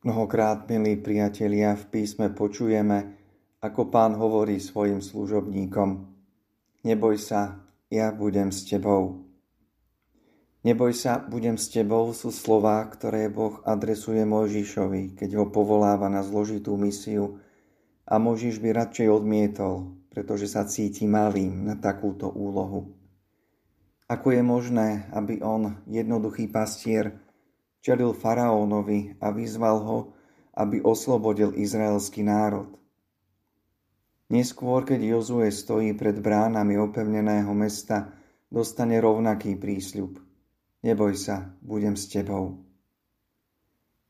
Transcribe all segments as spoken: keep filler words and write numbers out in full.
Mnohokrát, milí priatelia, v písme počujeme, ako Pán hovorí svojim služobníkom: neboj sa, ja budem s tebou. Neboj sa, budem s tebou sú slová, ktoré Boh adresuje Mojžišovi, keď ho povoláva na zložitú misiu, a Mojžiš by radšej odmietol, pretože sa cíti malým na takúto úlohu. Ako je možné, aby on, jednoduchý pastier, čelil faraónovi a vyzval ho, aby oslobodil izraelský národ? Neskôr, keď Jozue stojí pred bránami opevneného mesta, dostane rovnaký prísľub: neboj sa, budem s tebou.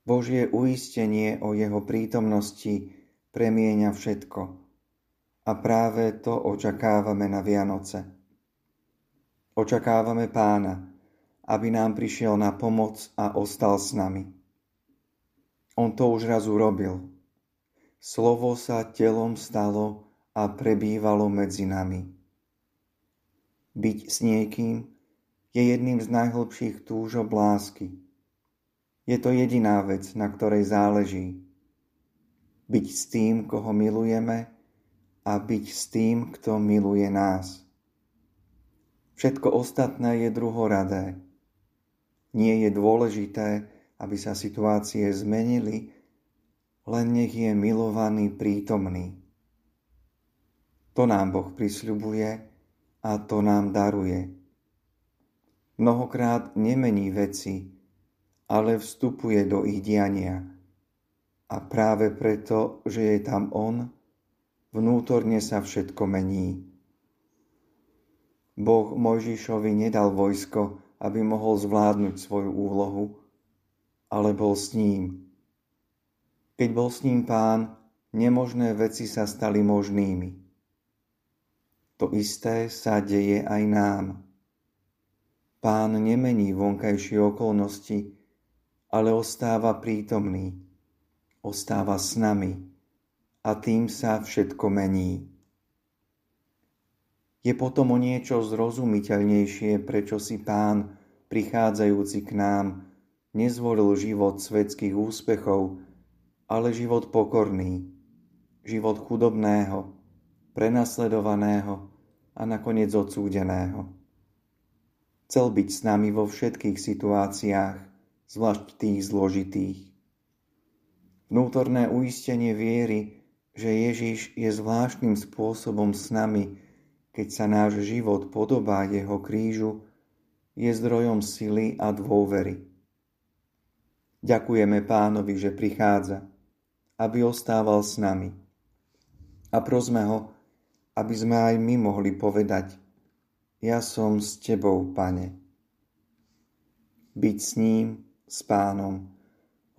Božie uistenie o jeho prítomnosti premieňa všetko. A práve to očakávame na Vianoce. Očakávame Pána, aby nám prišiel na pomoc a ostal s nami. On to už raz urobil. Slovo sa telom stalo a prebývalo medzi nami. Byť s niekým je jedným z najhlbších túžob lásky. Je to jediná vec, na ktorej záleží. Byť s tým, koho milujeme, a byť s tým, kto miluje nás. Všetko ostatné je druhoradé. Nie je dôležité, aby sa situácie zmenili, len nech je milovaný prítomný. To nám Boh prisľubuje a to nám daruje. Mnohokrát nemení veci, ale vstupuje do ich diania. A práve preto, že je tam on, vnútorne sa všetko mení. Boh Mojžišovi nedal vojsko, aby mohol zvládnuť svoju úlohu, ale bol s ním. Keď bol s ním Pán, nemožné veci sa stali možnými. To isté sa deje aj nám. Pán nemení vonkajšie okolnosti, ale ostáva prítomný, ostáva s nami a tým sa všetko mení. Je potom o niečo zrozumiteľnejšie, prečo si Pán, prichádzajúci k nám, nezvolil život svetských úspechov, ale život pokorný, život chudobného, prenasledovaného a nakoniec odsúdeného. Chcel byť s nami vo všetkých situáciách, zvlášť tých zložitých. Vnútorné uistenie viery, že Ježiš je zvláštnym spôsobom s nami, keď sa náš život podobá jeho krížu, je zdrojom sily a dôvery. Ďakujeme Pánovi, že prichádza, aby ostával s nami. A prosme ho, aby sme aj my mohli povedať: ja som s tebou, Pane. Byť s ním, s Pánom,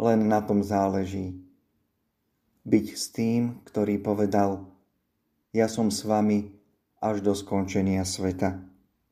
len na tom záleží. Byť s tým, ktorý povedal: ja som s vami až do skončenia sveta.